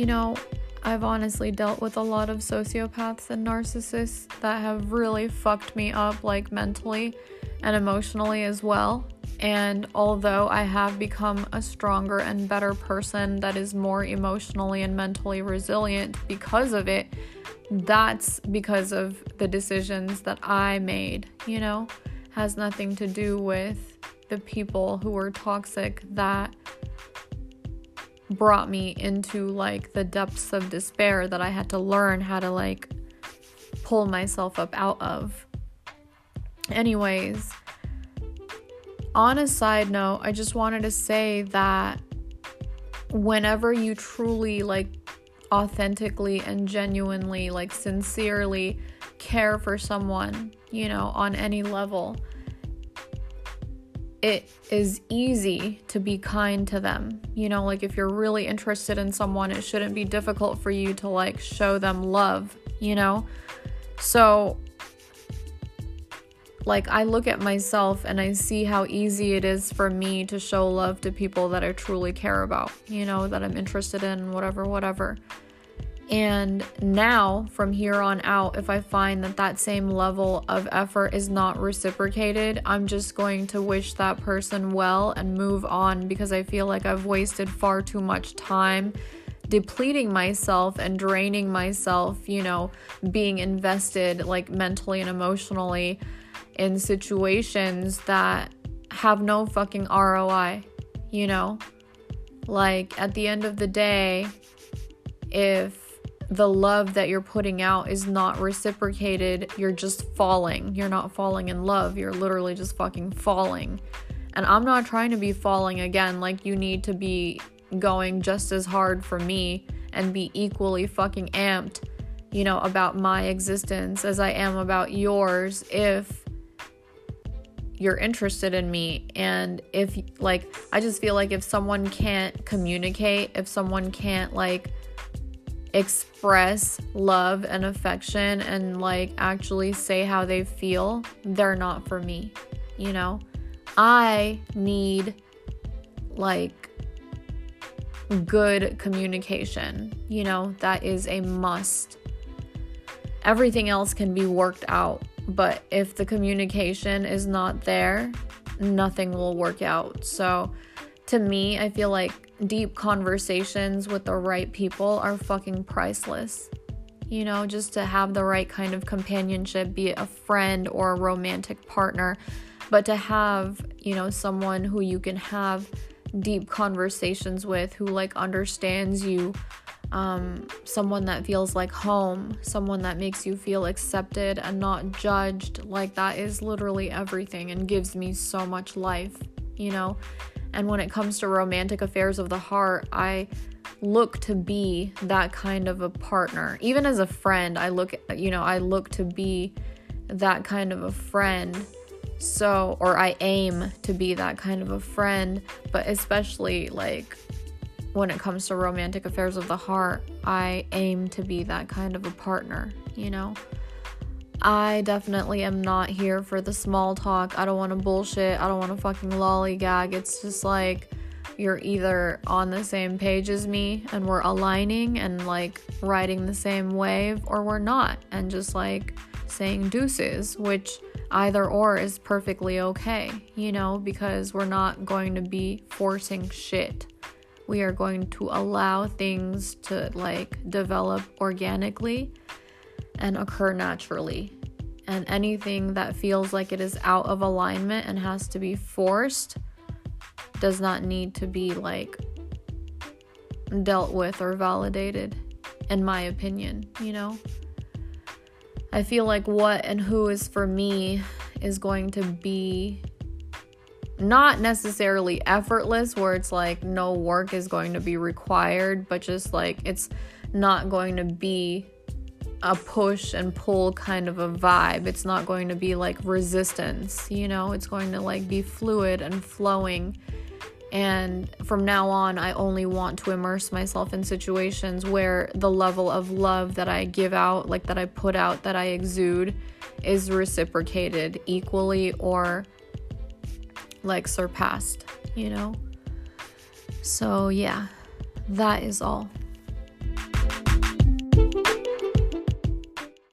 You know, I've honestly dealt with a lot of sociopaths and narcissists that have really fucked me up, like mentally and emotionally as well. And although I have become a stronger and better person that is more emotionally and mentally resilient because of it, that's because of the decisions that I made, you know, has nothing to do with the people who were toxic that brought me into like the depths of despair that I had to learn how to like pull myself up out of. Anyways, on a side note, I just wanted to say that whenever you truly like authentically and genuinely like sincerely care for someone, you know, on any level, it is easy to be kind to them. You know, like if you're really interested in someone, it shouldn't be difficult for you to like show them love, you know? So like I look at myself and I see how easy it is for me to show love to people that I truly care about, you know, that I'm interested in, whatever. And now from here on out, if I find that that same level of effort is not reciprocated, I'm just going to wish that person well and move on, because I feel like I've wasted far too much time depleting myself and draining myself, you know, being invested like mentally and emotionally in situations that have no fucking ROI, you know? Like, at the end of the day, if the love that you're putting out is not reciprocated, you're just falling. You're not falling in love. You're literally just fucking falling. And I'm not trying to be falling again. Like, you need to be going just as hard for me and be equally fucking amped, you know, about my existence as I am about yours if you're interested in me. And if, like, I just feel like if someone can't communicate, if someone can't, like, express love and affection and, like, actually say how they feel, they're not for me, you know? I need, like, good communication, you know? That is a must. Everything else can be worked out. But if the communication is not there, nothing will work out. So to me, I feel like deep conversations with the right people are fucking priceless. You know, just to have the right kind of companionship, be it a friend or a romantic partner. But to have, you know, someone who you can have deep conversations with, who like understands you, someone that feels like home, someone that makes you feel accepted and not judged, like that is literally everything and gives me so much life, you know? And when it comes to romantic affairs of the heart, I look to be that kind of a partner. Even as a friend, I look to be that kind of a friend. So, or I aim to be that kind of a friend, but especially like when it comes to romantic affairs of the heart, I aim to be that kind of a partner, you know? I definitely am not here for the small talk. I don't want to bullshit. I don't want to fucking lollygag. It's just like, you're either on the same page as me and we're aligning and like riding the same wave, or we're not and just like saying deuces, which either or is perfectly okay, you know, because we're not going to be forcing shit. We are going to allow things to like develop organically and occur naturally. And anything that feels like it is out of alignment and has to be forced does not need to be like dealt with or validated, in my opinion, you know? I feel like what and who is for me is going to be not necessarily effortless, where it's like no work is going to be required, but just like it's not going to be a push and pull kind of a vibe. It's not going to be like resistance, you know? It's going to like be fluid and flowing. And from now on, I only want to immerse myself in situations where the level of love that I give out, like that I put out, that I exude, is reciprocated equally or like surpassed, you know? So yeah, that is all.